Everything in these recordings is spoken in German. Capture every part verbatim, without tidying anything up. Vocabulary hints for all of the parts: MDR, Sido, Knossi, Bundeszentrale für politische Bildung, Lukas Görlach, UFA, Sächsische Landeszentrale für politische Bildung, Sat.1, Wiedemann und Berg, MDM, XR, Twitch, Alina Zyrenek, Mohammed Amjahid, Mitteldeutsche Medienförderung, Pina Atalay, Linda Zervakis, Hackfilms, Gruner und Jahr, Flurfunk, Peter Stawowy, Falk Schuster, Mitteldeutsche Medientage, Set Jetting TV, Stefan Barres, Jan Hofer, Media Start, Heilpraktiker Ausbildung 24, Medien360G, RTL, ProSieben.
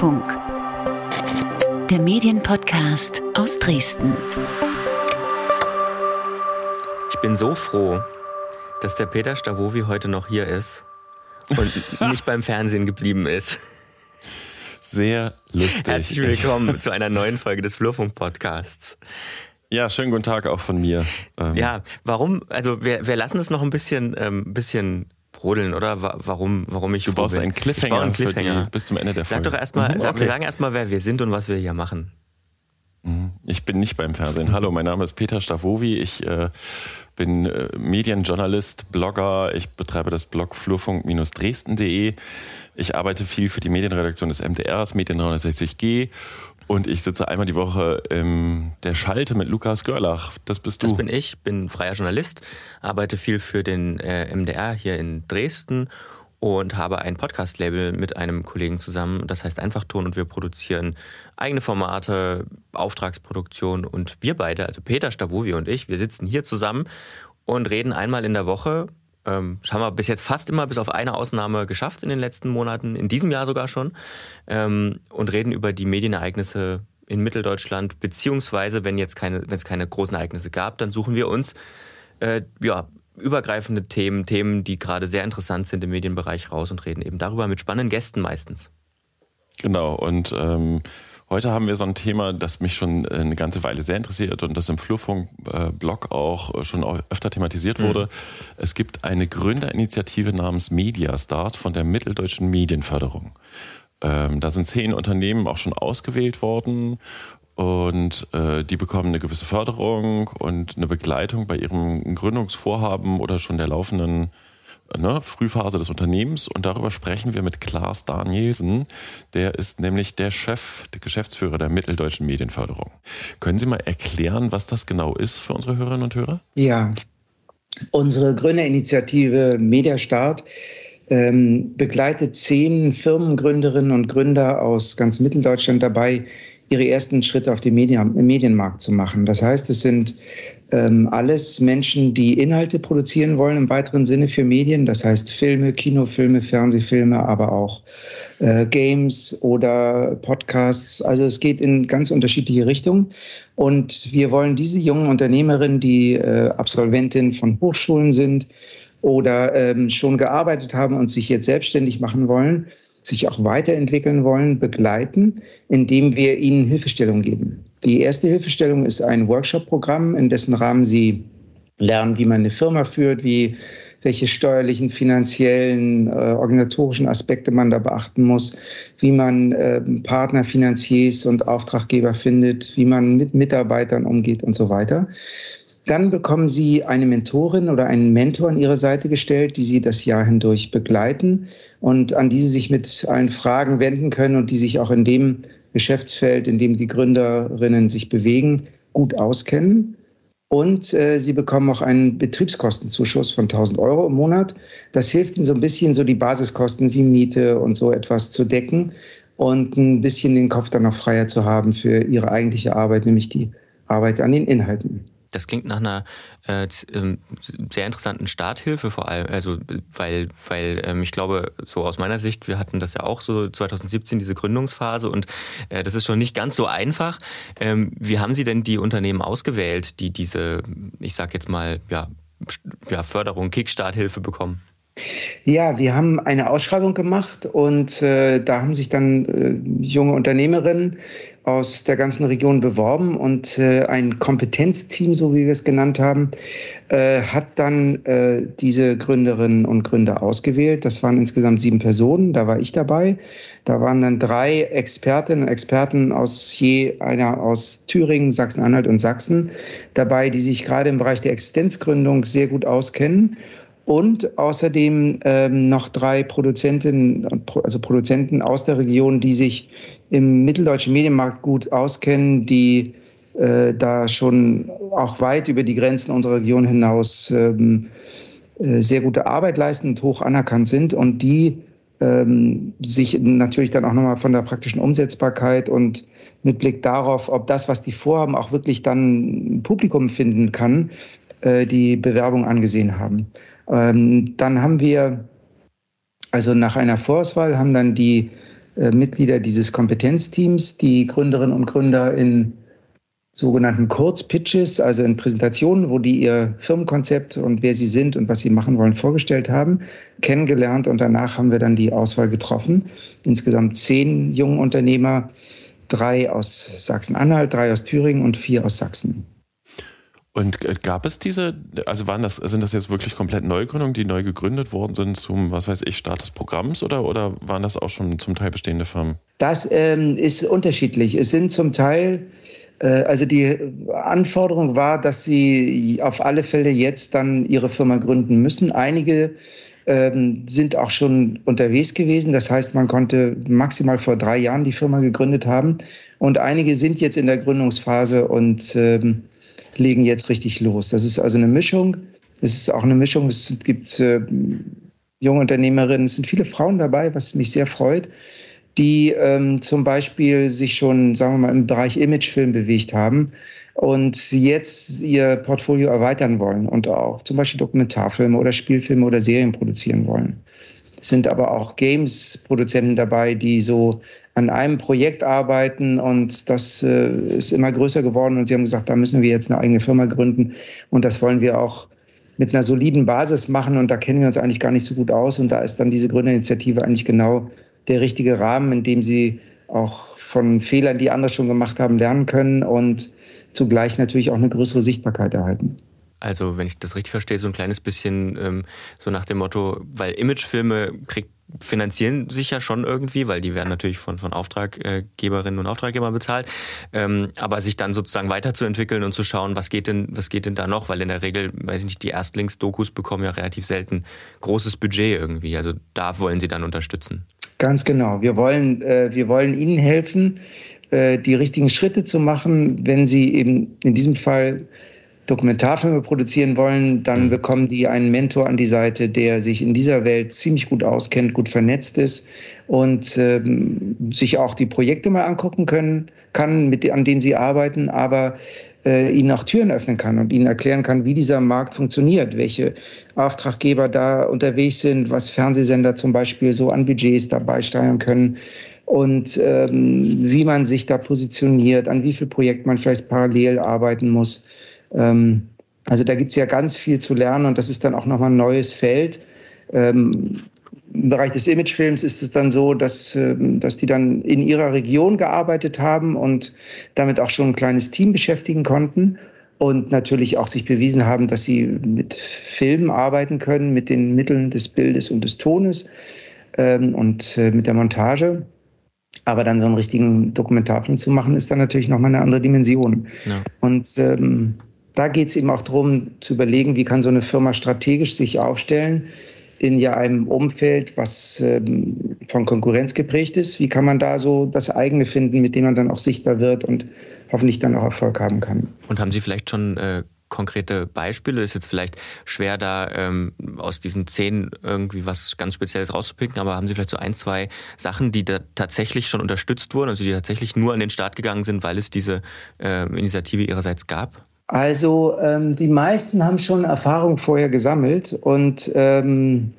Flurfunk, der Medienpodcast aus Dresden. Ich bin so froh, dass der Peter Stawowy heute noch hier ist und nicht beim Fernsehen geblieben ist. Sehr lustig. Herzlich willkommen zu einer neuen Folge des Flurfunk-Podcasts. Ja, schönen guten Tag auch von mir. Ähm ja, warum, also wir, wir lassen es noch ein bisschen, ähm, bisschen brodeln, oder? Warum, warum ich Du brauchst einen Cliffhanger, ich einen Cliffhanger. Für die, bis zum Ende der Folge. Sag doch erstmal, mhm, okay. Wir sagen erstmal, wer wir sind und was wir hier machen. Ich bin nicht beim Fernsehen. Hallo, mein Name ist Peter Stawowy. Ich äh, bin äh, Medienjournalist, Blogger. Ich betreibe das Blog flurfunk dash dresden punkt de. Ich arbeite viel für die Medienredaktion des M D Rs, Medien drei sechzig G. Und ich sitze einmal die Woche in der Schalte mit Lukas Görlach. Das bist du. Das bin ich, bin freier Journalist, arbeite viel für den äh, M D R hier in Dresden und habe ein Podcast-Label mit einem Kollegen zusammen. Das heißt Einfachton und wir produzieren eigene Formate, Auftragsproduktion. Und wir beide, also Peter Stawowy und ich, wir sitzen hier zusammen und reden einmal in der Woche. Ähm, das haben wir bis jetzt fast immer, bis auf eine Ausnahme, geschafft in den letzten Monaten, in diesem Jahr sogar schon, ähm, und reden über die Medienereignisse in Mitteldeutschland, beziehungsweise wenn jetzt keine, wenn es keine großen Ereignisse gab, dann suchen wir uns äh, ja, übergreifende Themen, Themen, die gerade sehr interessant sind im Medienbereich, raus und reden eben darüber mit spannenden Gästen meistens. Genau, und ähm heute haben wir so ein Thema, das mich schon eine ganze Weile sehr interessiert und das im Flurfunk-Blog auch schon öfter thematisiert wurde. Mhm. Es gibt eine Gründerinitiative namens Media Start von der Mitteldeutschen Medienförderung. Ähm, da sind zehn Unternehmen auch schon ausgewählt worden und äh, die bekommen eine gewisse Förderung und eine Begleitung bei ihrem Gründungsvorhaben oder schon der laufenden Ne, Frühphase des Unternehmens, und darüber sprechen wir mit Klaas Danielsen. Der ist nämlich der Chef, der Geschäftsführer der Mitteldeutschen Medienförderung. Können Sie mal erklären, was das genau ist für unsere Hörerinnen und Hörer? Ja, unsere Gründerinitiative Media Start ähm, begleitet zehn Firmengründerinnen und Gründer aus ganz Mitteldeutschland dabei, ihre ersten Schritte auf den Medien, Medienmarkt zu machen. Das heißt, es sind ähm, alles Menschen, die Inhalte produzieren wollen im weiteren Sinne für Medien. Das heißt Filme, Kinofilme, Fernsehfilme, aber auch äh, Games oder Podcasts. Also es geht in ganz unterschiedliche Richtungen. Und wir wollen diese jungen Unternehmerinnen, die äh, Absolventinnen von Hochschulen sind oder ähm, schon gearbeitet haben und sich jetzt selbstständig machen wollen, sich auch weiterentwickeln wollen, begleiten, indem wir ihnen Hilfestellung geben. Die erste Hilfestellung ist ein Workshop-Programm, in dessen Rahmen sie lernen, wie man eine Firma führt, wie welche steuerlichen, finanziellen, äh, organisatorischen Aspekte man da beachten muss, wie man äh, Partner, Finanziers und Auftraggeber findet, wie man mit Mitarbeitern umgeht und so weiter. Dann bekommen Sie eine Mentorin oder einen Mentor an Ihre Seite gestellt, die Sie das Jahr hindurch begleiten und an die Sie sich mit allen Fragen wenden können und die sich auch in dem Geschäftsfeld, in dem die Gründerinnen sich bewegen, gut auskennen. Und äh, Sie bekommen auch einen Betriebskostenzuschuss von tausend Euro im Monat. Das hilft Ihnen so ein bisschen, so die Basiskosten wie Miete und so etwas zu decken und ein bisschen den Kopf dann noch freier zu haben für Ihre eigentliche Arbeit, nämlich die Arbeit an den Inhalten. Das klingt nach einer äh, sehr interessanten Starthilfe vor allem, also weil, weil ähm, ich glaube, so aus meiner Sicht, wir hatten das ja auch so zwanzig siebzehn, diese Gründungsphase, und äh, das ist schon nicht ganz so einfach. Ähm, wie haben Sie denn die Unternehmen ausgewählt, die diese, ich sag jetzt mal, ja, ja Förderung, Kickstarthilfe bekommen? Ja, wir haben eine Ausschreibung gemacht und äh, da haben sich dann äh, junge Unternehmerinnen aus der ganzen Region beworben und äh, ein Kompetenzteam, so wie wir es genannt haben, äh, hat dann äh, diese Gründerinnen und Gründer ausgewählt. Das waren insgesamt sieben Personen, da war ich dabei. Da waren dann drei Expertinnen und Experten aus je einer aus Thüringen, Sachsen-Anhalt und Sachsen dabei, die sich gerade im Bereich der Existenzgründung sehr gut auskennen. Und außerdem ähm, noch drei Produzentinnen, also Produzenten aus der Region, die sich im mitteldeutschen Medienmarkt gut auskennen, die äh, da schon auch weit über die Grenzen unserer Region hinaus ähm, äh, sehr gute Arbeit leisten und hoch anerkannt sind und die ähm, sich natürlich dann auch nochmal von der praktischen Umsetzbarkeit und mit Blick darauf, ob das, was die vorhaben, auch wirklich dann Publikum finden kann, äh, die Bewerbung angesehen haben. Dann haben wir, also nach einer Vorauswahl, haben dann die äh, Mitglieder dieses Kompetenzteams, die Gründerinnen und Gründer in sogenannten Kurzpitches, also in Präsentationen, wo die ihr Firmenkonzept und wer sie sind und was sie machen wollen, vorgestellt haben, kennengelernt. Und danach haben wir dann die Auswahl getroffen. Insgesamt zehn junge Unternehmer, drei aus Sachsen-Anhalt, drei aus Thüringen und vier aus Sachsen. Und gab es diese, also waren das, sind das jetzt wirklich komplett Neugründungen, die neu gegründet worden sind zum, was weiß ich, Start des Programms oder, oder waren das auch schon zum Teil bestehende Firmen? Das ähm, ist unterschiedlich. Es sind zum Teil, äh, also die Anforderung war, dass sie auf alle Fälle jetzt dann ihre Firma gründen müssen. Einige ähm, sind auch schon unterwegs gewesen. Das heißt, man konnte maximal vor drei Jahren die Firma gegründet haben. Und einige sind jetzt in der Gründungsphase und ähm, legen jetzt richtig los. Das ist also eine Mischung. Es ist auch eine Mischung. Es gibt äh, junge Unternehmerinnen, es sind viele Frauen dabei, was mich sehr freut, die ähm, zum Beispiel sich schon, sagen wir mal, im Bereich Imagefilm bewegt haben und jetzt ihr Portfolio erweitern wollen und auch zum Beispiel Dokumentarfilme oder Spielfilme oder Serien produzieren wollen. Es sind aber auch Games-Produzenten dabei, die so an einem Projekt arbeiten und das äh, ist immer größer geworden und sie haben gesagt, da müssen wir jetzt eine eigene Firma gründen und das wollen wir auch mit einer soliden Basis machen und da kennen wir uns eigentlich gar nicht so gut aus und da ist dann diese Gründerinitiative eigentlich genau der richtige Rahmen, in dem sie auch von Fehlern, die andere schon gemacht haben, lernen können und zugleich natürlich auch eine größere Sichtbarkeit erhalten. Also, wenn ich das richtig verstehe, so ein kleines bisschen ähm, so nach dem Motto, weil Imagefilme kriegt, finanzieren sich ja schon irgendwie, weil die werden natürlich von, von Auftraggeberinnen und Auftraggebern bezahlt. Ähm, aber sich dann sozusagen weiterzuentwickeln und zu schauen, was geht denn, was geht denn da noch? Weil in der Regel, weiß ich nicht, die Erstlingsdokus bekommen ja relativ selten großes Budget irgendwie. Also da wollen sie dann unterstützen. Ganz genau. Wir wollen, äh, wir wollen Ihnen helfen, äh, die richtigen Schritte zu machen, wenn Sie eben in diesem Fall Dokumentarfilme produzieren wollen, dann bekommen die einen Mentor an die Seite, der sich in dieser Welt ziemlich gut auskennt, gut vernetzt ist und ähm, sich auch die Projekte mal angucken können, kann, mit, an denen sie arbeiten, aber äh, ihnen auch Türen öffnen kann und ihnen erklären kann, wie dieser Markt funktioniert, welche Auftraggeber da unterwegs sind, was Fernsehsender zum Beispiel so an Budgets dabei steuern können. Und ähm, wie man sich da positioniert, an wie viel Projekt man vielleicht parallel arbeiten muss. Also da gibt es ja ganz viel zu lernen und das ist dann auch nochmal ein neues Feld. Ähm, im Bereich des Imagefilms ist es dann so, dass, dass die dann in ihrer Region gearbeitet haben und damit auch schon ein kleines Team beschäftigen konnten und natürlich auch sich bewiesen haben, dass sie mit Filmen arbeiten können, mit den Mitteln des Bildes und des Tones ähm, und äh, mit der Montage. Aber dann so einen richtigen Dokumentarfilm zu machen, ist dann natürlich nochmal eine andere Dimension. Ja. Und ähm, da geht es eben auch darum, zu überlegen, wie kann so eine Firma strategisch sich aufstellen in ja einem Umfeld, was ähm, von Konkurrenz geprägt ist. Wie kann man da so das eigene finden, mit dem man dann auch sichtbar wird und hoffentlich dann auch Erfolg haben kann. Und haben Sie vielleicht schon äh, konkrete Beispiele? Ist jetzt vielleicht schwer, da ähm, aus diesen zehn irgendwie was ganz Spezielles rauszupicken, aber haben Sie vielleicht so ein, zwei Sachen, die da tatsächlich schon unterstützt wurden, also die tatsächlich nur an den Start gegangen sind, weil es diese äh, Initiative Ihrerseits gab? Also ähm, die meisten haben schon Erfahrung vorher gesammelt und ähm,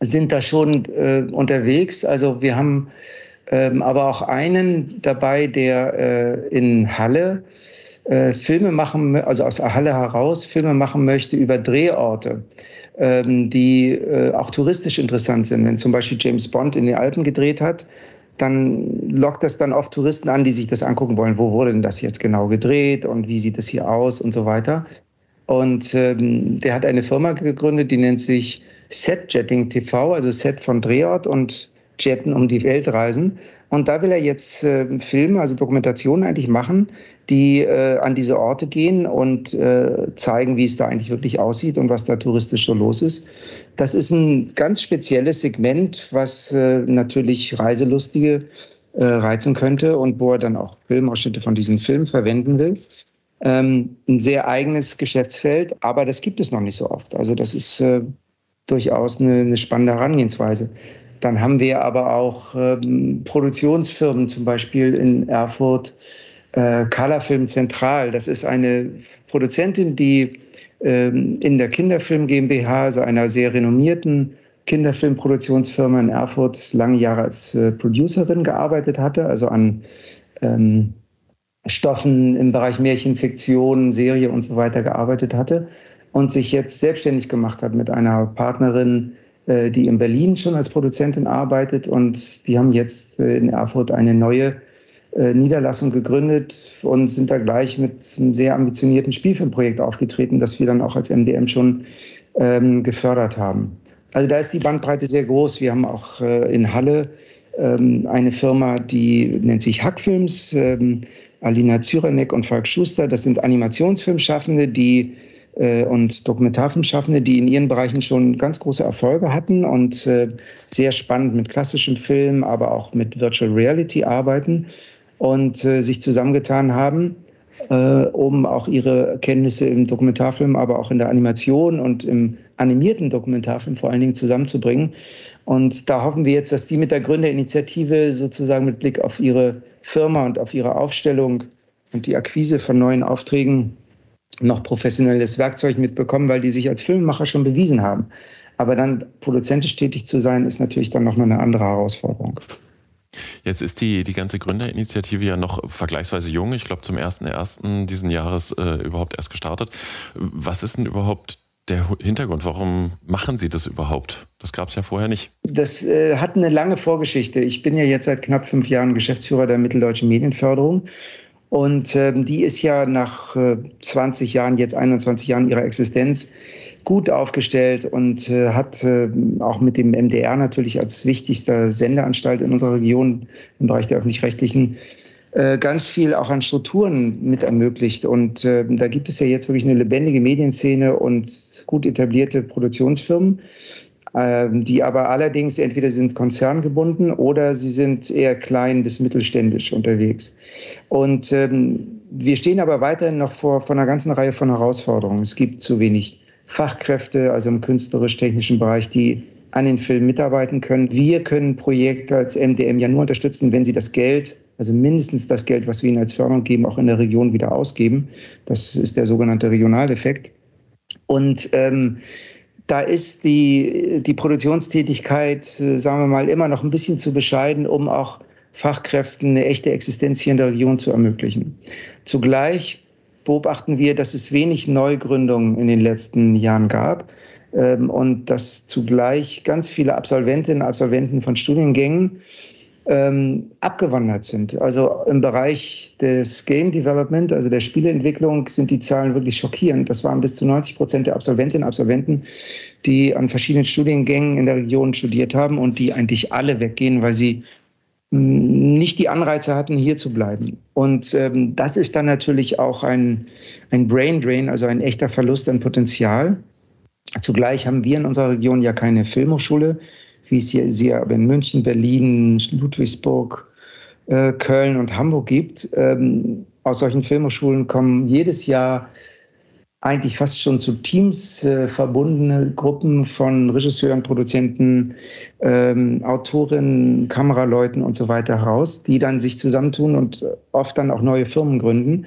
sind da schon äh, unterwegs. Also wir haben ähm, aber auch einen dabei, der äh, in Halle äh, Filme machen, also aus Halle heraus Filme machen möchte über Drehorte, ähm, die äh, auch touristisch interessant sind. Wenn zum Beispiel James Bond in den Alpen gedreht hat, dann lockt das dann oft Touristen an, die sich das angucken wollen. Wo wurde denn das jetzt genau gedreht und wie sieht das hier aus und so weiter. Und ähm, der hat eine Firma gegründet, die nennt sich Set Jetting T V, also Set von Drehort und Jetten um die Welt reisen. Und da will er jetzt äh, Filme, also Dokumentationen eigentlich machen, die äh, an diese Orte gehen und äh, zeigen, wie es da eigentlich wirklich aussieht und was da touristisch so los ist. Das ist ein ganz spezielles Segment, was äh, natürlich Reiselustige äh, reizen könnte und wo er dann auch Filmausschnitte von diesen Filmen verwenden will. Ähm, ein sehr eigenes Geschäftsfeld, aber das gibt es noch nicht so oft. Also das ist äh, durchaus eine, eine spannende Herangehensweise. Dann haben wir aber auch ähm, Produktionsfirmen, zum Beispiel in Erfurt, äh, Color Film Zentral. Das ist eine Produzentin, die ähm, in der Kinderfilm GmbH, also einer sehr renommierten Kinderfilmproduktionsfirma in Erfurt lange Jahre als äh, Producerin gearbeitet hatte, also an ähm, Stoffen im Bereich Märchen, Fiktion, Serie und so weiter gearbeitet hatte und sich jetzt selbstständig gemacht hat mit einer Partnerin, äh, die in Berlin schon als Produzentin arbeitet, und die haben jetzt äh, in Erfurt eine neue äh, Niederlassung gegründet und sind da gleich mit einem sehr ambitionierten Spielfilmprojekt aufgetreten, das wir dann auch als M D M schon ähm, gefördert haben. Also da ist die Bandbreite sehr groß. Wir haben auch äh, in Halle ähm, eine Firma, die nennt sich Hackfilms, ähm, Alina Zyrenek und Falk Schuster. Das sind Animationsfilmschaffende die, äh, und Dokumentarfilmschaffende, die in ihren Bereichen schon ganz große Erfolge hatten und äh, sehr spannend mit klassischem Film, aber auch mit Virtual Reality arbeiten und äh, sich zusammengetan haben, äh, um auch ihre Kenntnisse im Dokumentarfilm, aber auch in der Animation und im animierten Dokumentarfilm vor allen Dingen zusammenzubringen. Und da hoffen wir jetzt, dass die mit der Gründerinitiative sozusagen mit Blick auf ihre Firma und auf ihre Aufstellung und die Akquise von neuen Aufträgen noch professionelles Werkzeug mitbekommen, weil die sich als Filmemacher schon bewiesen haben. Aber dann produzentisch tätig zu sein, ist natürlich dann nochmal eine andere Herausforderung. Jetzt ist die, die ganze Gründerinitiative ja noch vergleichsweise jung. Ich glaube, zum ersten Ersten diesen Jahres äh, überhaupt erst gestartet. Was ist denn überhaupt der Hintergrund? Warum machen Sie das überhaupt? Das gab es ja vorher nicht. Das äh, hat eine lange Vorgeschichte. Ich bin ja jetzt seit knapp fünf Jahren Geschäftsführer der Mitteldeutschen Medienförderung. Und äh, die ist ja nach äh, zwanzig Jahren, jetzt einundzwanzig Jahren ihrer Existenz gut aufgestellt und äh, hat äh, auch mit dem M D R natürlich als wichtigster Sendeanstalt in unserer Region im Bereich der Öffentlich-Rechtlichen äh, ganz viel auch an Strukturen mit ermöglicht. Und äh, da gibt es ja jetzt wirklich eine lebendige Medienszene und gut etablierte Produktionsfirmen, die aber allerdings entweder sind konzerngebunden oder sie sind eher klein bis mittelständisch unterwegs. Und ähm, wir stehen aber weiterhin noch vor, vor einer ganzen Reihe von Herausforderungen. Es gibt zu wenig Fachkräfte, also im künstlerisch-technischen Bereich, die an den Filmen mitarbeiten können. Wir können Projekte als M D M ja nur unterstützen, wenn sie das Geld, also mindestens das Geld, was wir ihnen als Förderung geben, auch in der Region wieder ausgeben. Das ist der sogenannte Regionaleffekt. Und ähm, Da ist die, die Produktionstätigkeit, sagen wir mal, immer noch ein bisschen zu bescheiden, um auch Fachkräften eine echte Existenz hier in der Region zu ermöglichen. Zugleich beobachten wir, dass es wenig Neugründungen in den letzten Jahren gab ähm, und dass zugleich ganz viele Absolventinnen und Absolventen von Studiengängen ähm, abgewandert sind. Also im Bereich des Game Development, also der Spieleentwicklung, sind die Zahlen wirklich schockierend. Das waren bis zu neunzig Prozent der Absolventinnen und Absolventen, die an verschiedenen Studiengängen in der Region studiert haben und die eigentlich alle weggehen, weil sie nicht die Anreize hatten, hier zu bleiben. Und ähm, das ist dann natürlich auch ein, ein Brain Drain, also ein echter Verlust an Potenzial. Zugleich haben wir in unserer Region ja keine Filmhochschule, wie es hier, sie aber in München, Berlin, Ludwigsburg, äh, Köln und Hamburg gibt. Ähm, aus solchen Filmhochschulen kommen jedes Jahr eigentlich fast schon zu Teams äh, verbundene Gruppen von Regisseuren, Produzenten, ähm, Autorinnen, Kameraleuten und so weiter heraus, die dann sich zusammentun und oft dann auch neue Firmen gründen,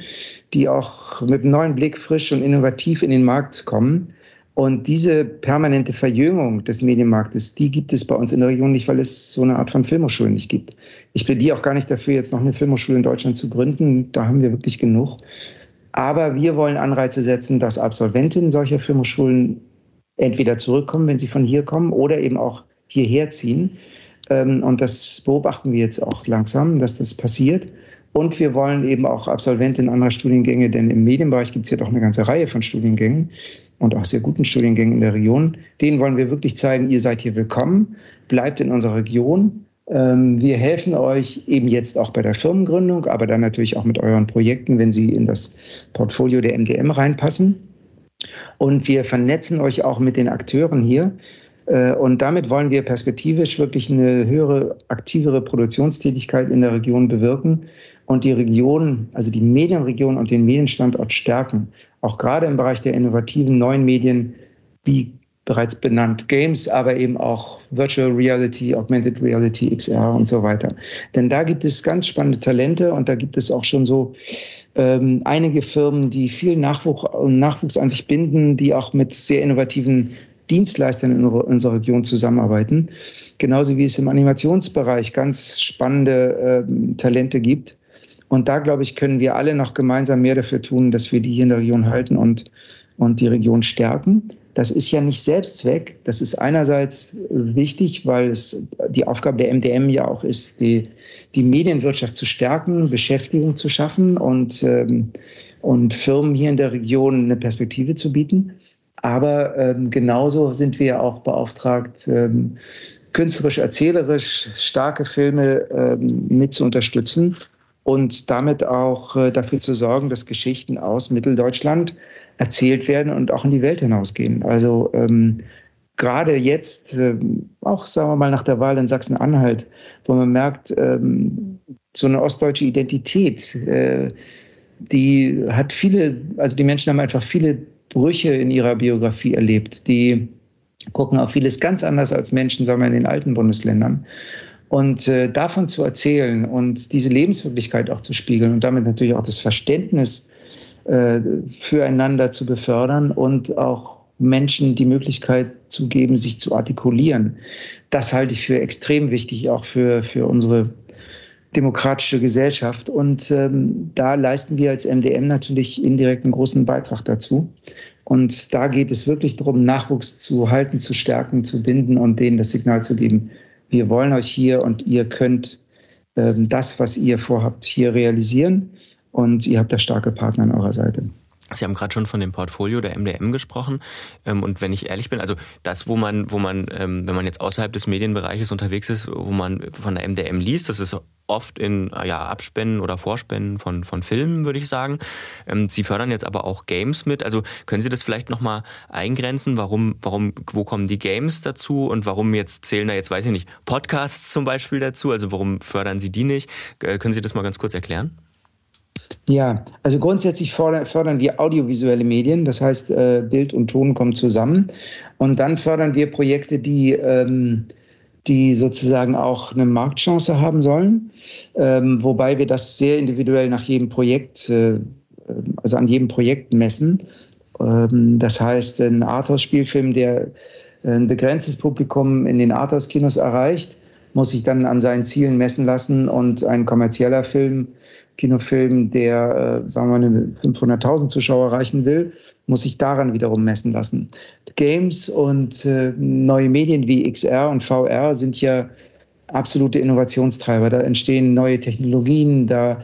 die auch mit einem neuen Blick frisch und innovativ in den Markt kommen. Und diese permanente Verjüngung des Medienmarktes, die gibt es bei uns in der Region nicht, weil es so eine Art von Filmhochschulen nicht gibt. Ich plädiere auch gar nicht dafür, jetzt noch eine Filmhochschule in Deutschland zu gründen. Da haben wir wirklich genug. Aber wir wollen Anreize setzen, dass Absolventinnen solcher Filmhochschulen entweder zurückkommen, wenn sie von hier kommen, oder eben auch hierher ziehen. Und das beobachten wir jetzt auch langsam, dass das passiert. Und wir wollen eben auch Absolventinnen anderer Studiengänge, denn im Medienbereich gibt es ja doch eine ganze Reihe von Studiengängen und auch sehr guten Studiengängen in der Region. Denen wollen wir wirklich zeigen, ihr seid hier willkommen, bleibt in unserer Region. Wir helfen euch eben jetzt auch bei der Firmengründung, aber dann natürlich auch mit euren Projekten, wenn sie in das Portfolio der M D M reinpassen. Und wir vernetzen euch auch mit den Akteuren hier. Und damit wollen wir perspektivisch wirklich eine höhere, aktivere Produktionstätigkeit in der Region bewirken und die Region, also die Medienregion und den Medienstandort stärken. Auch gerade im Bereich der innovativen neuen Medien, wie bereits benannt, Games, aber eben auch Virtual Reality, Augmented Reality, X R und so weiter. Denn da gibt es ganz spannende Talente und da gibt es auch schon so ähm, einige Firmen, die viel Nachwuchs, Nachwuchs an sich binden, die auch mit sehr innovativen Dienstleistern in unserer Region zusammenarbeiten. Genauso wie es im Animationsbereich ganz spannende äh, Talente gibt. Und da, glaube ich, können wir alle noch gemeinsam mehr dafür tun, dass wir die hier in der Region halten und, und die Region stärken. Das ist ja nicht Selbstzweck. Das ist einerseits wichtig, weil es die Aufgabe der M D M ja auch ist, die, die Medienwirtschaft zu stärken, Beschäftigung zu schaffen und, ähm, und Firmen hier in der Region eine Perspektive zu bieten. Aber ähm, genauso sind wir ja auch beauftragt, ähm, künstlerisch, erzählerisch starke Filme ähm, mit zu unterstützen. Und damit auch dafür zu sorgen, dass Geschichten aus Mitteldeutschland erzählt werden und auch in die Welt hinausgehen. Also ähm, gerade jetzt, ähm, auch sagen wir mal nach der Wahl in Sachsen-Anhalt, wo man merkt, ähm, so eine ostdeutsche Identität, äh, die hat viele, also die Menschen haben einfach viele Brüche in ihrer Biografie erlebt. Die gucken auf vieles ganz anders als Menschen, sagen wir, in den alten Bundesländern. Und äh, davon zu erzählen und diese Lebenswirklichkeit auch zu spiegeln und damit natürlich auch das Verständnis äh, füreinander zu befördern und auch Menschen die Möglichkeit zu geben, sich zu artikulieren, das halte ich für extrem wichtig, auch für, für unsere demokratische Gesellschaft. Und ähm, da leisten wir als M D M natürlich indirekt einen großen Beitrag dazu. Und da geht es wirklich darum, Nachwuchs zu halten, zu stärken, zu binden und denen das Signal zu geben, wir wollen euch hier und ihr könnt ähm, das, was ihr vorhabt, hier realisieren. Und ihr habt da starke Partner an eurer Seite. Sie haben gerade schon von dem Portfolio der M D M gesprochen. Ähm, und wenn ich ehrlich bin, also das, wo man, wo man, ähm, wenn man jetzt außerhalb des Medienbereiches unterwegs ist, wo man von der M D M liest, das ist oft in ja, Abspenden oder Vorspenden von, von Filmen, würde ich sagen. Ähm, Sie fördern jetzt aber auch Games mit. Also können Sie das vielleicht nochmal eingrenzen? Warum, warum, wo kommen die Games dazu und warum jetzt zählen da jetzt, weiß ich nicht, Podcasts zum Beispiel dazu? Also warum fördern Sie die nicht? Äh, können Sie das mal ganz kurz erklären? Ja, also grundsätzlich fördern wir audiovisuelle Medien, das heißt Bild und Ton kommen zusammen. Und dann fördern wir Projekte, die, die sozusagen auch eine Marktchance haben sollen, wobei wir das sehr individuell nach jedem Projekt, also an jedem Projekt messen. Das heißt, ein Arthouse-Spielfilm, der ein begrenztes Publikum in den Arthouse-Kinos erreicht, muss sich dann an seinen Zielen messen lassen, und ein kommerzieller Film, Kinofilm, der, äh, sagen wir mal, fünfhunderttausend Zuschauer erreichen will, muss sich daran wiederum messen lassen. Games und äh, neue Medien wie X R und V R sind ja absolute Innovationstreiber. Da entstehen neue Technologien, da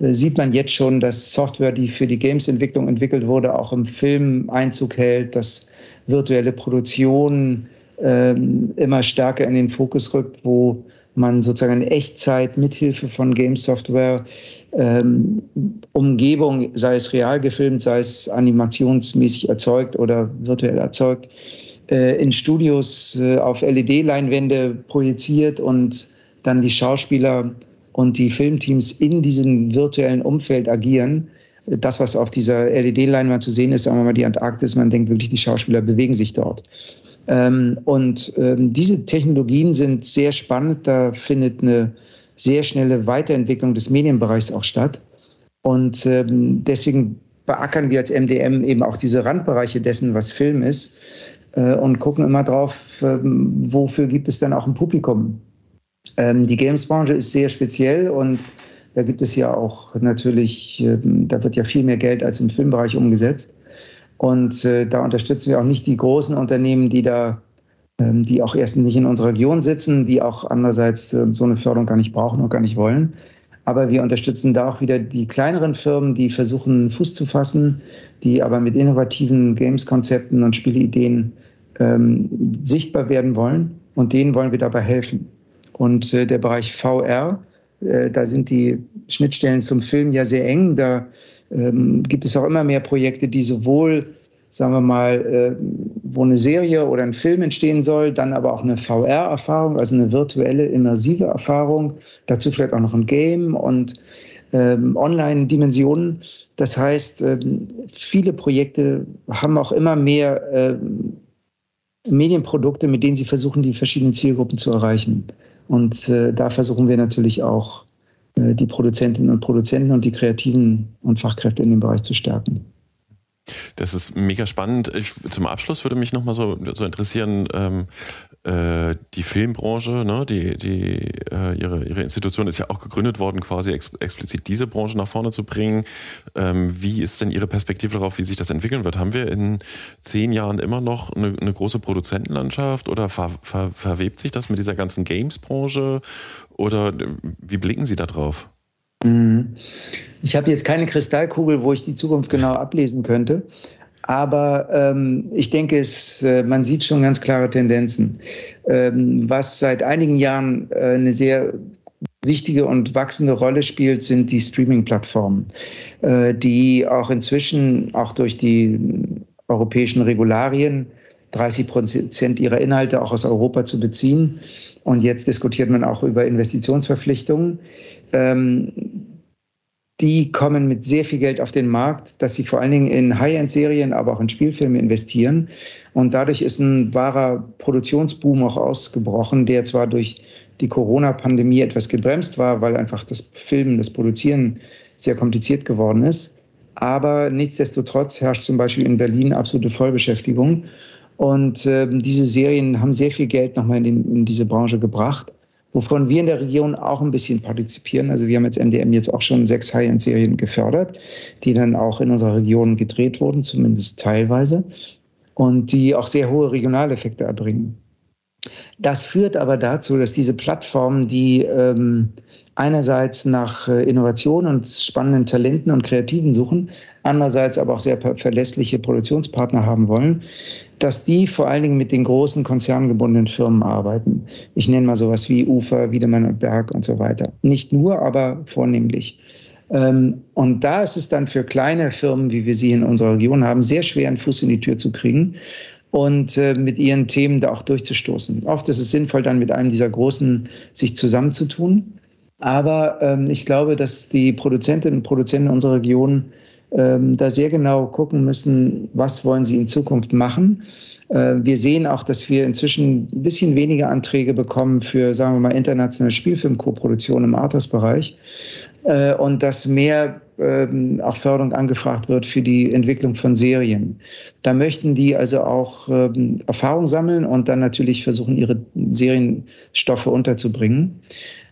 äh, sieht man jetzt schon, dass Software, die für die Games-Entwicklung entwickelt wurde, auch im Film Einzug hält, dass virtuelle Produktion äh, immer stärker in den Fokus rückt, wo man sozusagen in Echtzeit mithilfe von Game-Software ähm, Umgebung, sei es real gefilmt, sei es animationsmäßig erzeugt oder virtuell erzeugt, äh, in Studios äh, auf L E D-Leinwände projiziert und dann die Schauspieler und die Filmteams in diesem virtuellen Umfeld agieren. Das, was auf dieser L E D-Leinwand zu sehen ist, sagen wir mal die Antarktis, man denkt wirklich, die Schauspieler bewegen sich dort. Ähm, und ähm, diese Technologien sind sehr spannend. Da findet eine sehr schnelle Weiterentwicklung des Medienbereichs auch statt. Und ähm, deswegen beackern wir als M D M eben auch diese Randbereiche dessen, was Film ist, äh, und gucken immer drauf, ähm, wofür gibt es dann auch ein Publikum. Ähm, die Games-Branche ist sehr speziell und da gibt es ja auch natürlich, äh, da wird ja viel mehr Geld als im Filmbereich umgesetzt. Und äh, da unterstützen wir auch nicht die großen Unternehmen, die da, ähm, die auch erstens nicht in unserer Region sitzen, die auch andererseits äh, so eine Förderung gar nicht brauchen und gar nicht wollen. Aber wir unterstützen da auch wieder die kleineren Firmen, die versuchen, Fuß zu fassen, die aber mit innovativen Games-Konzepten und Spieleideen ähm, sichtbar werden wollen. Und denen wollen wir dabei helfen. Und äh, der Bereich V R, äh, da sind die Schnittstellen zum Film ja sehr eng. Da Ähm, gibt es auch immer mehr Projekte, die sowohl, sagen wir mal, äh, wo eine Serie oder ein Film entstehen soll, dann aber auch eine V R-Erfahrung, also eine virtuelle, immersive Erfahrung, dazu vielleicht auch noch ein Game und ähm, Online-Dimensionen. Das heißt, ähm, viele Projekte haben auch immer mehr ähm, Medienprodukte, mit denen sie versuchen, die verschiedenen Zielgruppen zu erreichen. Und äh, da versuchen wir natürlich auch, die Produzentinnen und Produzenten und die Kreativen und Fachkräfte in dem Bereich zu stärken. Das ist mega spannend. Ich, zum Abschluss würde mich nochmal so, so interessieren, ähm, äh, die Filmbranche, ne, die, die, äh, ihre, ihre Institution ist ja auch gegründet worden, quasi ex, explizit diese Branche nach vorne zu bringen. Ähm, wie ist denn Ihre Perspektive darauf, wie sich das entwickeln wird? Haben wir in zehn Jahren immer noch eine, eine große Produzentenlandschaft oder ver, ver, verwebt sich das mit dieser ganzen Games-Branche? Oder wie blicken Sie da drauf? Ich habe jetzt keine Kristallkugel, wo ich die Zukunft genau ablesen könnte. Aber ähm, ich denke, es, äh, man sieht schon ganz klare Tendenzen. Ähm, was seit einigen Jahren äh, eine sehr wichtige und wachsende Rolle spielt, sind die Streaming-Plattformen, äh, die auch inzwischen, auch durch die europäischen Regularien, dreißig Prozent ihrer Inhalte auch aus Europa zu beziehen. Und jetzt diskutiert man auch über Investitionsverpflichtungen. Ähm, die kommen mit sehr viel Geld auf den Markt, dass sie vor allen Dingen in High-End-Serien, aber auch in Spielfilme investieren. Und dadurch ist ein wahrer Produktionsboom auch ausgebrochen, der zwar durch die Corona-Pandemie etwas gebremst war, weil einfach das Filmen, das Produzieren sehr kompliziert geworden ist. Aber nichtsdestotrotz herrscht zum Beispiel in Berlin absolute Vollbeschäftigung. Und äh, diese Serien haben sehr viel Geld nochmal in, den, in diese Branche gebracht, wovon wir in der Region auch ein bisschen partizipieren. Also wir haben jetzt M D M jetzt auch schon sechs High-End-Serien gefördert, die dann auch in unserer Region gedreht wurden, zumindest teilweise, und die auch sehr hohe Regionaleffekte erbringen. Das führt aber dazu, dass diese Plattformen, die ähm, einerseits nach Innovation und spannenden Talenten und Kreativen suchen, andererseits aber auch sehr verlässliche Produktionspartner haben wollen, dass die vor allen Dingen mit den großen konzerngebundenen Firmen arbeiten. Ich nenne mal sowas wie U F A, Wiedemann und Berg und so weiter. Nicht nur, aber vornehmlich. Und da ist es dann für kleine Firmen, wie wir sie in unserer Region haben, sehr schwer, einen Fuß in die Tür zu kriegen und mit ihren Themen da auch durchzustoßen. Oft ist es sinnvoll, dann mit einem dieser Großen sich zusammenzutun. Aber ähm, ich glaube, dass die Produzentinnen und Produzenten unserer Region ähm, da sehr genau gucken müssen, was wollen sie in Zukunft machen. Äh, wir sehen auch, dass wir inzwischen ein bisschen weniger Anträge bekommen für, sagen wir mal, internationale Spielfilm-Koproduktion im Arthouse-Bereich äh, und dass mehr äh, auch Förderung angefragt wird für die Entwicklung von Serien. Da möchten die also auch äh, Erfahrung sammeln und dann natürlich versuchen, ihre Serienstoffe unterzubringen.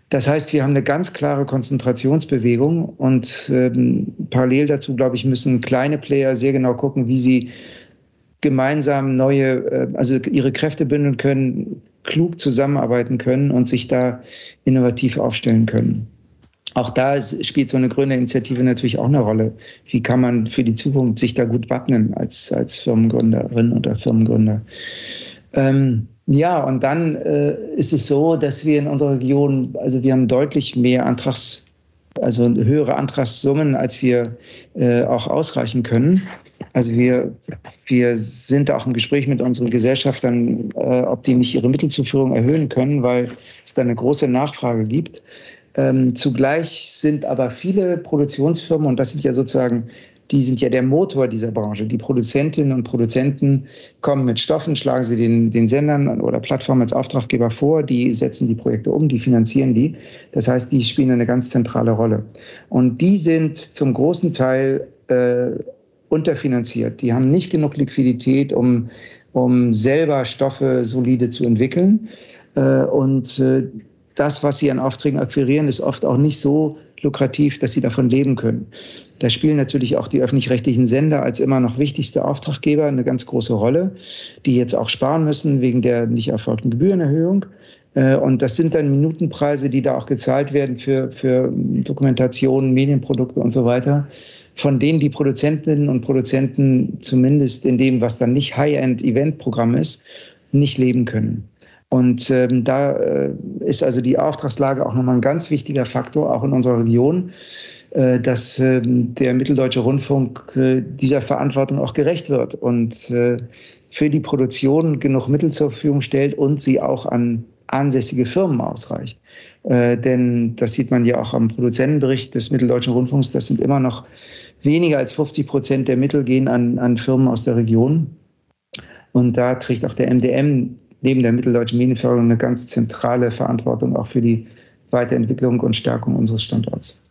Das heißt, wir haben eine ganz klare Konzentrationsbewegung und ähm, parallel dazu, glaube ich, müssen kleine Player sehr genau gucken, wie sie gemeinsam neue, äh, also ihre Kräfte bündeln können, klug zusammenarbeiten können und sich da innovativ aufstellen können. Auch da ist, spielt so eine grüne Initiative natürlich auch eine Rolle. Wie kann man für die Zukunft sich da gut wappnen als, als Firmengründerin oder Firmengründer? Ähm, Ja, und dann äh, ist es so, dass wir in unserer Region, also wir haben deutlich mehr Antrags, also höhere Antragssummen, als wir äh, auch ausreichen können. Also wir, wir sind auch im Gespräch mit unseren Gesellschaftern, äh, ob die nicht ihre Mittelzuführung erhöhen können, weil es da eine große Nachfrage gibt. Ähm, zugleich sind aber viele Produktionsfirmen, und das sind ja sozusagen, die sind ja der Motor dieser Branche. Die Produzentinnen und Produzenten kommen mit Stoffen, schlagen sie den, den Sendern oder Plattformen als Auftraggeber vor, die setzen die Projekte um, die finanzieren die. Das heißt, die spielen eine ganz zentrale Rolle. Und die sind zum großen Teil äh, unterfinanziert. Die haben nicht genug Liquidität, um, um selber Stoffe solide zu entwickeln. Äh, und äh, das, was sie an Aufträgen akquirieren, ist oft auch nicht so lukrativ, dass sie davon leben können. Da spielen natürlich auch die öffentlich-rechtlichen Sender als immer noch wichtigste Auftraggeber eine ganz große Rolle, die jetzt auch sparen müssen wegen der nicht erfolgten Gebührenerhöhung. Und das sind dann Minutenpreise, die da auch gezahlt werden für, für Dokumentationen, Medienprodukte und so weiter, von denen die Produzentinnen und Produzenten zumindest in dem, was dann nicht High-End-Event-Programm ist, nicht leben können. Und ähm, da äh, ist also die Auftragslage auch nochmal ein ganz wichtiger Faktor, auch in unserer Region, äh, dass äh, der Mitteldeutsche Rundfunk äh, dieser Verantwortung auch gerecht wird und äh, für die Produktion genug Mittel zur Verfügung stellt und sie auch an ansässige Firmen ausreicht. Äh, denn das sieht man ja auch am Produzentenbericht des Mitteldeutschen Rundfunks, das sind immer noch weniger als fünfzig Prozent der Mittel gehen an, an Firmen aus der Region. Und da trägt auch der M D M neben der Mitteldeutschen Medienförderung eine ganz zentrale Verantwortung auch für die Weiterentwicklung und Stärkung unseres Standorts.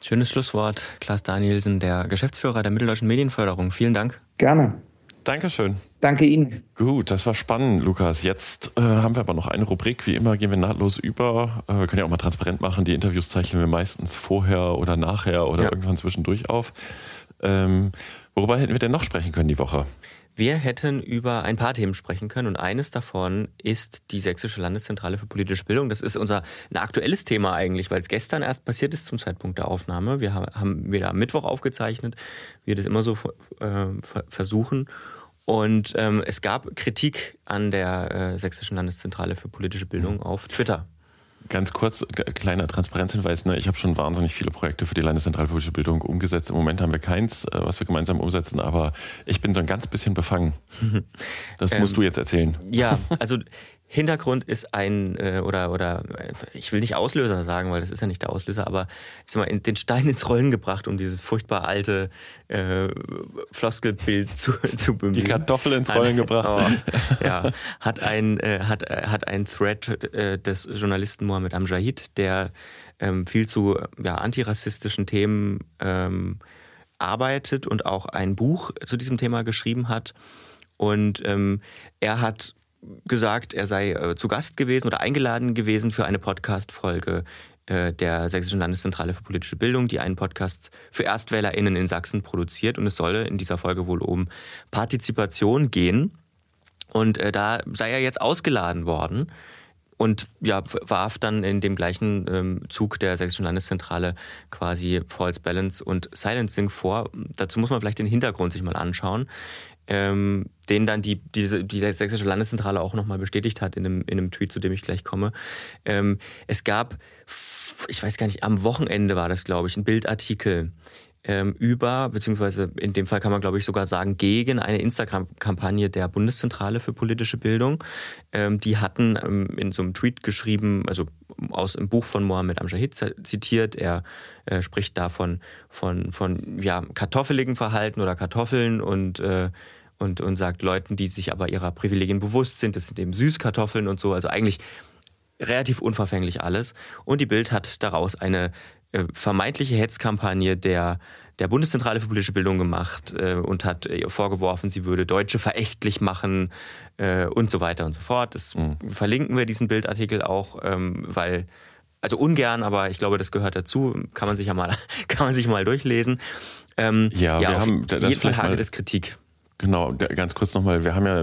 Schönes Schlusswort, Klaas Danielsen, der Geschäftsführer der Mitteldeutschen Medienförderung. Vielen Dank. Gerne. Dankeschön. Danke Ihnen. Gut, das war spannend, Lukas. Jetzt äh, haben wir aber noch eine Rubrik. Wie immer gehen wir nahtlos über. Äh, wir können ja auch mal transparent machen. Die Interviews zeichnen wir meistens vorher oder nachher oder ja. irgendwann zwischendurch auf. Ähm, worüber hätten wir denn noch sprechen können die Woche? Wir hätten über ein paar Themen sprechen können und eines davon ist die Sächsische Landeszentrale für politische Bildung. Das ist unser ein aktuelles Thema eigentlich, weil es gestern erst passiert ist zum Zeitpunkt der Aufnahme. Wir haben wieder am Mittwoch aufgezeichnet, wie wir das immer so äh, versuchen. Und ähm, es gab Kritik an der äh, Sächsischen Landeszentrale für politische Bildung mhm. auf Twitter. Ganz kurz, kleiner Transparenzhinweis. Ne? Ich habe schon wahnsinnig viele Projekte für die Landeszentrale für politische Bildung umgesetzt. Im Moment haben wir keins, was wir gemeinsam umsetzen, aber ich bin so ein ganz bisschen befangen. Das musst ähm, du jetzt erzählen. Ja, also Hintergrund ist ein, oder oder ich will nicht Auslöser sagen, weil das ist ja nicht der Auslöser, aber ich sag mal, den Stein ins Rollen gebracht, um dieses furchtbar alte äh, Floskelbild zu, zu bemühen. Die Kartoffel ins Rollen hat, gebracht. Oh, ja, hat ein, äh, hat, äh, hat ein Thread äh, des Journalisten Mohammed Amjahid, der ähm, viel zu ja, antirassistischen Themen ähm, arbeitet und auch ein Buch zu diesem Thema geschrieben hat. Und ähm, er hat gesagt, er sei äh, zu Gast gewesen oder eingeladen gewesen für eine Podcast-Folge äh, der Sächsischen Landeszentrale für politische Bildung, die einen Podcast für ErstwählerInnen in Sachsen produziert. Und es solle in dieser Folge wohl um Partizipation gehen. Und äh, da sei er jetzt ausgeladen worden und ja, warf dann in dem gleichen ähm, Zug der Sächsischen Landeszentrale quasi False Balance und Silencing vor. Dazu muss man vielleicht den Hintergrund sich mal anschauen, ähm, den dann die, die, die Sächsische Landeszentrale auch nochmal bestätigt hat in einem, in einem Tweet, zu dem ich gleich komme. Ähm, es gab, ich weiß gar nicht, am Wochenende war das, glaube ich, ein Bildartikel ähm, über, beziehungsweise in dem Fall kann man, glaube ich, sogar sagen, gegen eine Instagram-Kampagne der Bundeszentrale für politische Bildung. Ähm, die hatten ähm, in so einem Tweet geschrieben, also aus dem Buch von Mohammed Amjahid zitiert, er äh, spricht da von, von, von ja, kartoffeligem Verhalten oder Kartoffeln und äh, Und, und sagt Leuten, die sich aber ihrer Privilegien bewusst sind, das sind eben Süßkartoffeln und so, also eigentlich relativ unverfänglich alles. Und die Bild hat daraus eine äh, vermeintliche Hetzkampagne der, der Bundeszentrale für politische Bildung gemacht äh, und hat ihr vorgeworfen, sie würde Deutsche verächtlich machen äh, und so weiter und so fort. Das mhm. verlinken wir diesen Bildartikel auch, ähm, weil... Also ungern, aber ich glaube, das gehört dazu. Kann man sich ja mal, kann man sich mal durchlesen. Ähm, ja, ja, wir auf haben das jeden Fall hagelt es Kritik. Genau, ganz kurz nochmal, wir haben ja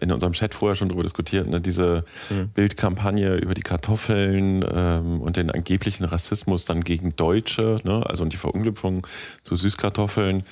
in unserem Chat vorher schon darüber diskutiert, ne, diese mhm. Bildkampagne über die Kartoffeln ähm, und den angeblichen Rassismus dann gegen Deutsche, ne, also und die Verunglimpfung zu Süßkartoffeln.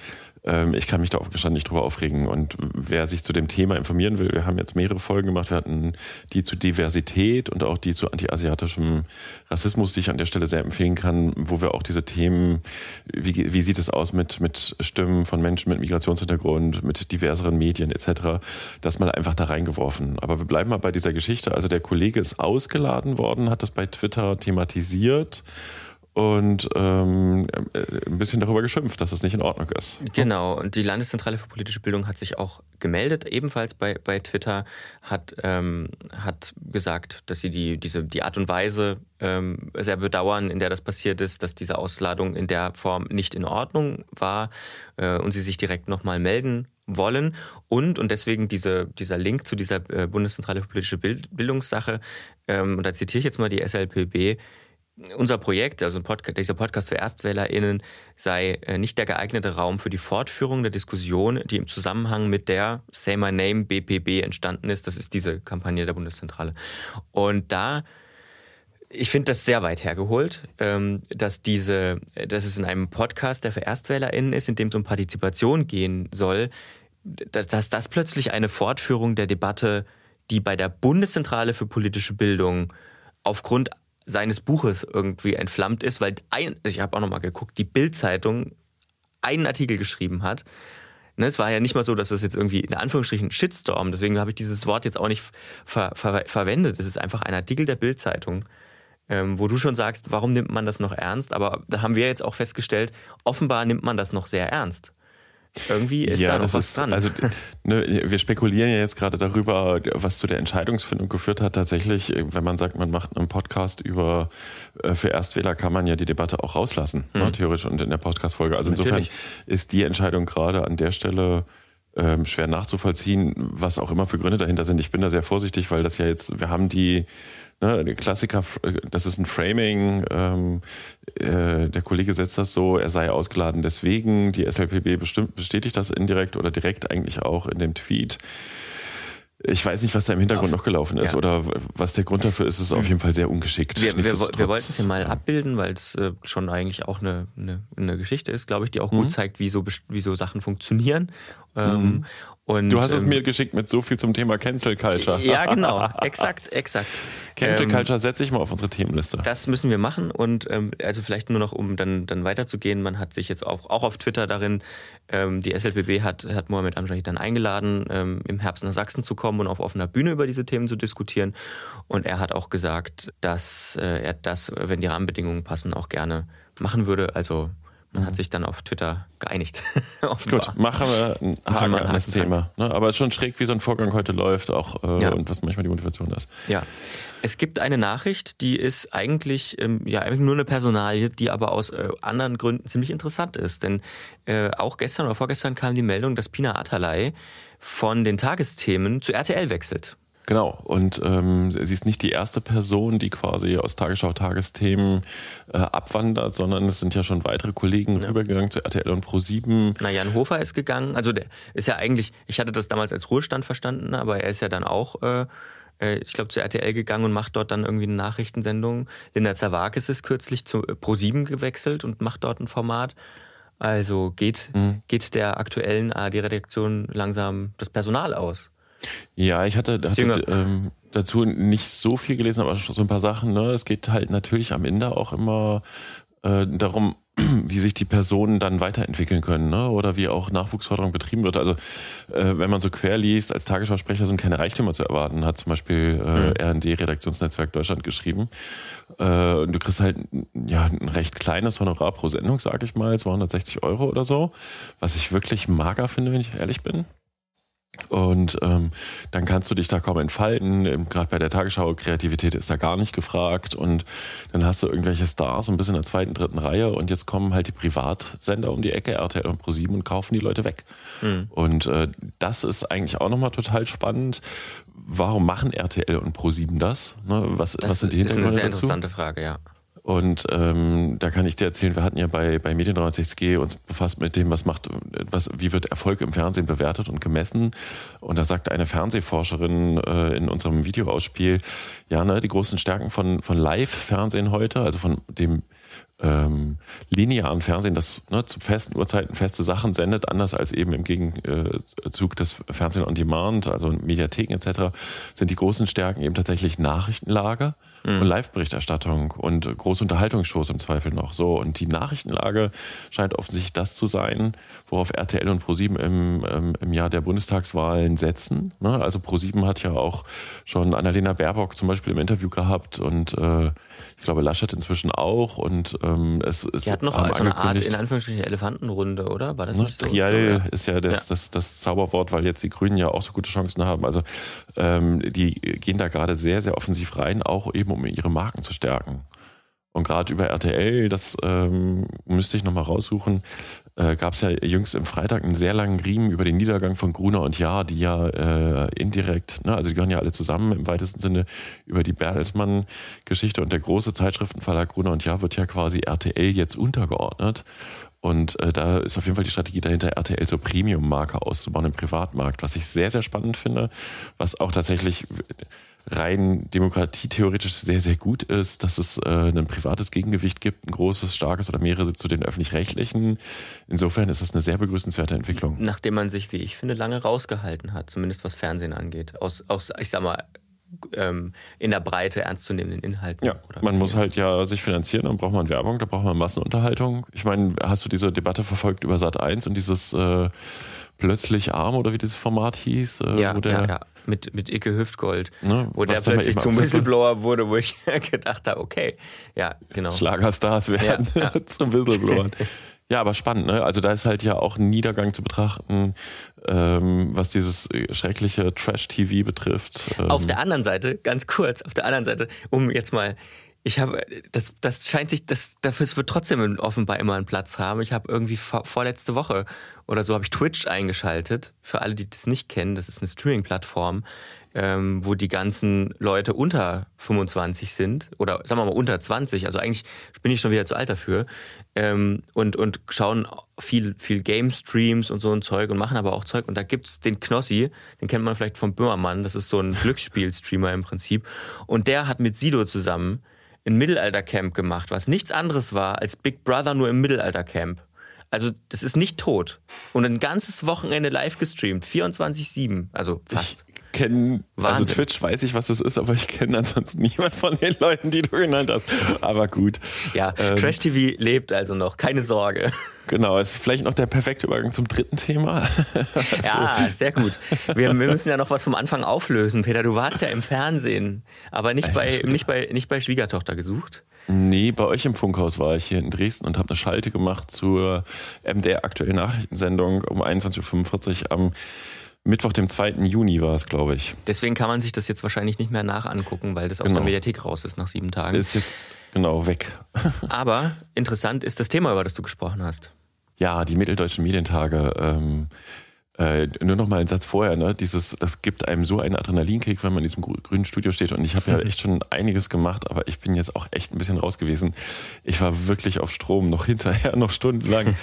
Ähm, ich kann mich da aufgestanden nicht drüber aufregen. Und wer sich zu dem Thema informieren will, wir haben jetzt mehrere Folgen gemacht, wir hatten die zu Diversität und auch die zu antiasiatischem Rassismus, die ich an der Stelle sehr empfehlen kann, wo wir auch diese Themen, wie, wie sieht es aus mit, mit Stimmen von Menschen mit Migrationshintergrund, mit diverseren Medien et cetera, das mal einfach da reingeworfen. Aber wir bleiben mal bei dieser Geschichte. Also der Kollege ist ausgeladen worden, hat das bei Twitter thematisiert und ähm, ein bisschen darüber geschimpft, dass das nicht in Ordnung ist. Genau, und die Landeszentrale für politische Bildung hat sich auch gemeldet, ebenfalls bei, bei Twitter, hat, ähm, hat gesagt, dass sie die, diese, die Art und Weise ähm, sehr bedauern, in der das passiert ist, dass diese Ausladung in der Form nicht in Ordnung war äh, und sie sich direkt nochmal melden wollen. Und, und deswegen diese, dieser Link zu dieser äh, Bundeszentrale für politische Bild, Bildungssache, ähm, und da zitiere ich jetzt mal die S L P B, unser Projekt, also ein Podcast, dieser Podcast für ErstwählerInnen, sei nicht der geeignete Raum für die Fortführung der Diskussion, die im Zusammenhang mit der Say My Name B P B entstanden ist. Das ist diese Kampagne der Bundeszentrale. Und da, ich finde das sehr weit hergeholt, dass, diese, dass es in einem Podcast, der für ErstwählerInnen ist, in dem es um Partizipation gehen soll, dass das plötzlich eine Fortführung der Debatte, die bei der Bundeszentrale für politische Bildung aufgrund seines Buches irgendwie entflammt ist, weil ein, ich habe auch nochmal geguckt, die Bild-Zeitung einen Artikel geschrieben hat. Ne, es war ja nicht mal so, dass das jetzt irgendwie in Anführungsstrichen Shitstorm, deswegen habe ich dieses Wort jetzt auch nicht ver, ver, verwendet. Es ist einfach ein Artikel der Bild-Zeitung, ähm, wo du schon sagst, warum nimmt man das noch ernst? Aber da haben wir jetzt auch festgestellt, offenbar nimmt man das noch sehr ernst. Irgendwie ist ja, da noch was ist, dran. Also, ne, wir spekulieren ja jetzt gerade darüber, was zu der Entscheidungsfindung geführt hat. Tatsächlich, wenn man sagt, man macht einen Podcast über für Erstwähler, kann man ja die Debatte auch rauslassen, mhm. ne, theoretisch und in der Podcast-Folge. Also insofern Natürlich. ist die Entscheidung gerade an der Stelle ähm, schwer nachzuvollziehen, was auch immer für Gründe dahinter sind. Ich bin da sehr vorsichtig, weil das ja jetzt, wir haben die Ne, Klassiker, das ist ein Framing, ähm, äh, der Kollege setzt das so, er sei ausgeladen deswegen, die S L P B bestimmt, bestätigt das indirekt oder direkt eigentlich auch in dem Tweet. Ich weiß nicht, was da im Hintergrund auf, noch gelaufen ist ja. oder was der Grund dafür ist, ist auf jeden Fall sehr ungeschickt. Wir, wir, wir wollten es ja mal abbilden, weil es äh, schon eigentlich auch eine, eine, eine Geschichte ist, glaube ich, die auch mhm. gut zeigt, wie so, wie so Sachen funktionieren. Ähm, mhm. und, du hast ähm, es mir geschickt mit so viel zum Thema Cancel Culture. Ja, genau. Exakt, exakt. Cancel Culture ähm, setze ich mal auf unsere Themenliste. Das müssen wir machen und ähm, also vielleicht nur noch, um dann, dann weiterzugehen, man hat sich jetzt auch, auch auf Twitter darin, ähm, die S L P B hat, hat Mohammed Amjahid dann eingeladen, ähm, im Herbst nach Sachsen zu kommen und auf offener Bühne über diese Themen zu diskutieren. Und er hat auch gesagt, dass äh, er das, wenn die Rahmenbedingungen passen, auch gerne machen würde. Also man mhm. hat sich dann auf Twitter geeinigt. Gut, machen wir einen Haken an das Thema. Ne? Aber es ist schon schräg, wie so ein Vorgang heute läuft auch äh, ja. und was manchmal die Motivation ist. Ja, es gibt eine Nachricht, die ist eigentlich ähm, ja eigentlich nur eine Personalie, die aber aus äh, anderen Gründen ziemlich interessant ist. Denn äh, auch gestern oder vorgestern kam die Meldung, dass Pina Atalay von den Tagesthemen zu R T L wechselt. Genau, und ähm, sie ist nicht die erste Person, die quasi aus Tagesschau-Tagesthemen äh, abwandert, sondern es sind ja schon weitere Kollegen ja. rübergegangen zu R T L und ProSieben. Na, Jan Hofer ist gegangen, also der ist ja eigentlich, ich hatte das damals als Ruhestand verstanden, aber er ist ja dann auch, äh, ich glaube, zu R T L gegangen und macht dort dann irgendwie eine Nachrichtensendung. Linda Zervakis ist kürzlich zu äh, ProSieben gewechselt und macht dort ein Format. Also geht, mhm. geht der aktuellen A R D-Redaktion langsam das Personal aus? Ja, ich hatte, hatte ähm, dazu nicht so viel gelesen, aber schon so ein paar Sachen. Ne? Es geht halt natürlich am Ende auch immer äh, darum, wie sich die Personen dann weiterentwickeln können, ne? Oder wie auch Nachwuchsförderung betrieben wird. Also äh, wenn man so quer liest, als Tagesschausprecher sind keine Reichtümer zu erwarten, hat zum Beispiel äh, mhm. R N D Redaktionsnetzwerk Deutschland geschrieben. Äh, und du kriegst halt ja ein recht kleines Honorar pro Sendung, sag ich mal, zweihundertsechzig Euro oder so, was ich wirklich mager finde, wenn ich ehrlich bin. Und ähm, dann kannst du dich da kaum entfalten. Gerade bei der Tagesschau, Kreativität ist da gar nicht gefragt. Und dann hast du irgendwelche Stars ein bisschen in der zweiten, dritten Reihe. Und jetzt kommen halt die Privatsender um die Ecke, R T L und ProSieben, und kaufen die Leute weg. Mhm. Und äh, das ist eigentlich auch nochmal total spannend. Warum machen R T L und ProSieben das? Ne, was, das was sind die Hintergründe dazu? Das ist eine sehr interessante Frage, ja. Und ähm, da kann ich dir erzählen, wir hatten ja bei, bei Medien drei sechzig G uns befasst mit dem, was macht, was, wie wird Erfolg im Fernsehen bewertet und gemessen. Und da sagte eine Fernsehforscherin äh, in unserem Videoausspiel, ja, ne, die großen Stärken von, von Live-Fernsehen heute, also von dem ähm, linearen Fernsehen, das ne, zu festen Uhrzeiten feste Sachen sendet, anders als eben im Gegenzug des Fernsehen on Demand, also Mediatheken et cetera, sind die großen Stärken eben tatsächlich Nachrichtenlage mhm. und Live-Berichterstattung und große Unterhaltungsshows im Zweifel noch. So, und die Nachrichtenlage scheint offensichtlich das zu sein, worauf R T L und ProSieben im, ähm, im Jahr der Bundestagswahlen setzen. Ne? Also ProSieben hat ja auch schon Annalena Baerbock zum Beispiel im Interview gehabt und äh, ich glaube Laschet inzwischen auch und ähm, es ist die hat noch so eine Art in Anführungsstrichen Elefantenrunde, oder? War das ne? nicht so? Trial so, ist ja das, ja. Das, das, das Zauberwort, weil jetzt die Grünen ja auch so gute Chancen haben. Also ähm, die gehen da gerade sehr, sehr offensiv rein, auch eben um ihre Marken zu stärken. Und gerade über R T L, das ähm, müsste ich nochmal raussuchen, äh, gab es ja jüngst im Freitag einen sehr langen Riemen über den Niedergang von Gruner und Jahr, die ja äh, indirekt, ne, also die gehören ja alle zusammen im weitesten Sinne über die Bertelsmann-Geschichte und der große Zeitschriftenverlag Gruner und Jahr wird ja quasi R T L jetzt untergeordnet. Und äh, da ist auf jeden Fall die Strategie dahinter, R T L zur Premium-Marke auszubauen im Privatmarkt, was ich sehr, sehr spannend finde, was auch tatsächlich rein demokratietheoretisch sehr, sehr gut ist, dass es äh, ein privates Gegengewicht gibt, ein großes, starkes oder mehrere zu den Öffentlich-Rechtlichen. Insofern ist das eine sehr begrüßenswerte Entwicklung. Nachdem man sich, wie ich finde, lange rausgehalten hat, zumindest was Fernsehen angeht, aus, aus ich sag mal, in der Breite ernstzunehmenden Inhalten. Ja, oder man muss halt ja sich finanzieren, dann braucht man Werbung, da braucht man Massenunterhaltung. Ich meine, hast du diese Debatte verfolgt über Sat eins und dieses äh, plötzlich arm oder wie dieses Format hieß? Äh, ja, wo der, ja, ja, mit, mit Icke Hüftgold, ne, wo der plötzlich zum Whistleblower wurde, wo ich gedacht habe, okay, ja, genau. Schlagerstars werden ja, ja. zum Whistleblower. Ja, aber spannend, ne? Also da ist halt ja auch ein Niedergang zu betrachten, ähm, was dieses schreckliche Trash-T V betrifft. Ähm. Auf der anderen Seite, ganz kurz, auf der anderen Seite, um jetzt mal, ich habe, das, das scheint sich, das, dafür wird trotzdem offenbar immer einen Platz haben. Ich habe irgendwie vor, vorletzte Woche oder so habe ich Twitch eingeschaltet. Für alle, die das nicht kennen, das ist eine Streaming-Plattform, ähm, wo die ganzen Leute unter fünfundzwanzig sind oder sagen wir mal unter zwanzig. Also eigentlich bin ich schon wieder zu alt dafür. Ähm, und, und schauen viel, viel Game-Streams und so ein Zeug und machen aber auch Zeug. Und da gibt's den Knossi, den kennt man vielleicht vom Böhmermann. Das ist so ein Glücksspiel-Streamer im Prinzip. Und der hat mit Sido zusammen ein Mittelaltercamp gemacht, was nichts anderes war als Big Brother, nur im Mittelaltercamp. Also das ist nicht tot. Und ein ganzes Wochenende live gestreamt, vierundzwanzig sieben, also fast. Ich kenne, also Twitch weiß ich, was das ist, aber ich kenne ansonsten niemand von den Leuten, die du genannt hast. Aber gut. Ja, ähm, Trash-T V lebt also noch, keine Sorge. Genau, ist vielleicht noch der perfekte Übergang zum dritten Thema. Ja, sehr gut. Wir, wir müssen ja noch was vom Anfang auflösen, Peter. Du warst ja im Fernsehen, aber nicht bei, nicht bei, nicht bei Schwiegertochter gesucht. Nee, bei euch im Funkhaus war ich hier in Dresden und habe eine Schalte gemacht zur M D R aktuellen Nachrichtensendung um einundzwanzig Uhr fünfundvierzig am Mittwoch, dem zweiten Juni war es, glaube ich. Deswegen kann man sich das jetzt wahrscheinlich nicht mehr nachangucken, weil das aus genau. der Mediathek raus ist nach sieben Tagen. Ist jetzt genau weg. Aber interessant ist das Thema, über das du gesprochen hast. Ja, die Mitteldeutschen Medientage. Ähm, äh, nur noch mal einen Satz vorher, ne? Dieses, das gibt einem so einen Adrenalinkick, wenn man in diesem grünen Studio steht. Und ich habe ja echt schon einiges gemacht, aber ich bin jetzt auch echt ein bisschen raus gewesen. Ich war wirklich auf Strom, noch hinterher, noch stundenlang.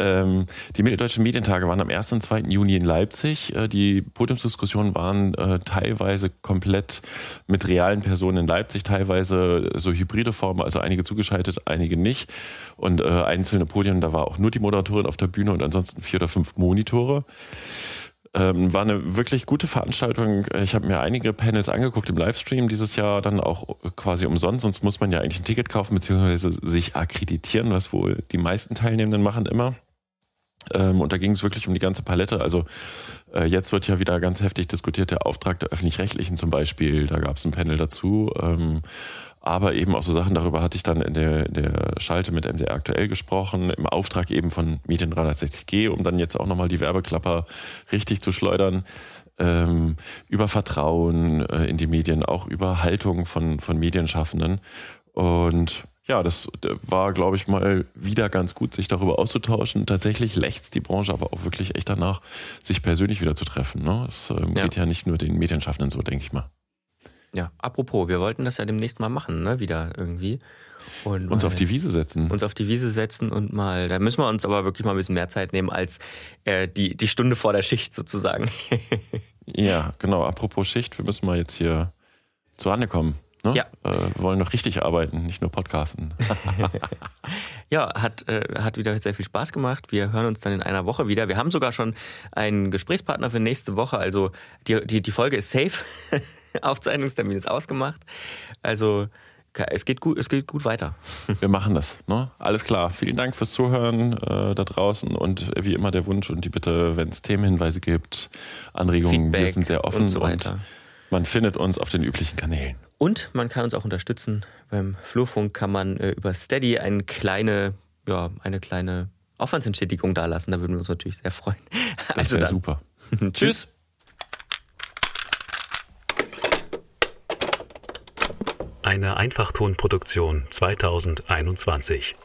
ähm, die Mitteldeutschen Medientage waren am ersten und zweiten Juni in Leipzig. Äh, die Podiumsdiskussionen waren äh, teilweise komplett mit realen Personen in Leipzig, teilweise so hybride Formen, also einige zugeschaltet, einige nicht. Und äh, einzelne Podien, da war auch nur die Moderatorin auf der Bühne und ansonsten vier oder fünf Monitore. Ähm, war eine wirklich gute Veranstaltung. Ich habe mir einige Panels angeguckt im Livestream dieses Jahr, dann auch quasi umsonst. Sonst muss man ja eigentlich ein Ticket kaufen beziehungsweise sich akkreditieren, was wohl die meisten Teilnehmenden machen immer. Ähm, und da ging es wirklich um die ganze Palette. Also äh, jetzt wird ja wieder ganz heftig diskutiert der Auftrag der Öffentlich-Rechtlichen zum Beispiel. Da gab es ein Panel dazu. Ähm, aber eben auch so Sachen, darüber hatte ich dann in der, in der Schalte mit M D R aktuell gesprochen, im Auftrag eben von Medien drei sechzig G, um dann jetzt auch nochmal die Werbeklapper richtig zu schleudern, ähm, über Vertrauen äh, in die Medien, auch über Haltung von, von Medienschaffenden. Und ja, das war, glaube ich, mal wieder ganz gut, sich darüber auszutauschen. Tatsächlich lächzt die Branche aber auch wirklich echt danach, sich persönlich wieder zu treffen. Ne? Es ähm, ja. geht ja nicht nur den Medienschaffenden so, denke ich mal. Ja, apropos, wir wollten das ja demnächst mal machen, ne? Wieder irgendwie. Und uns auf die Wiese setzen. Uns auf die Wiese setzen und mal, da müssen wir uns aber wirklich mal ein bisschen mehr Zeit nehmen als äh, die, die Stunde vor der Schicht sozusagen. Ja, genau. Apropos Schicht, wir müssen mal jetzt hier zu Rande kommen. Ne? Ja. Äh, wir wollen noch richtig arbeiten, nicht nur podcasten. Ja, hat, äh, hat wieder sehr viel Spaß gemacht. Wir hören uns dann in einer Woche wieder. Wir haben sogar schon einen Gesprächspartner für nächste Woche. Also die, die, die Folge ist safe. Aufzeichnungstermin ist ausgemacht. Also es geht gut, es geht gut weiter. Wir machen das. Ne? Alles klar. Vielen Dank fürs Zuhören äh, da draußen und wie immer der Wunsch und die Bitte, wenn es Themenhinweise gibt, Anregungen, Feedback, wir sind sehr offen und so weiter. Und man findet uns auf den üblichen Kanälen. Und man kann uns auch unterstützen. Beim Flurfunk kann man äh, über Steady eine kleine, ja, eine kleine Aufwandsentschädigung dalassen. Da würden wir uns natürlich sehr freuen. Das also wäre dann. Super. Tschüss. Eine Einfachton-Produktion zweitausendeinundzwanzig.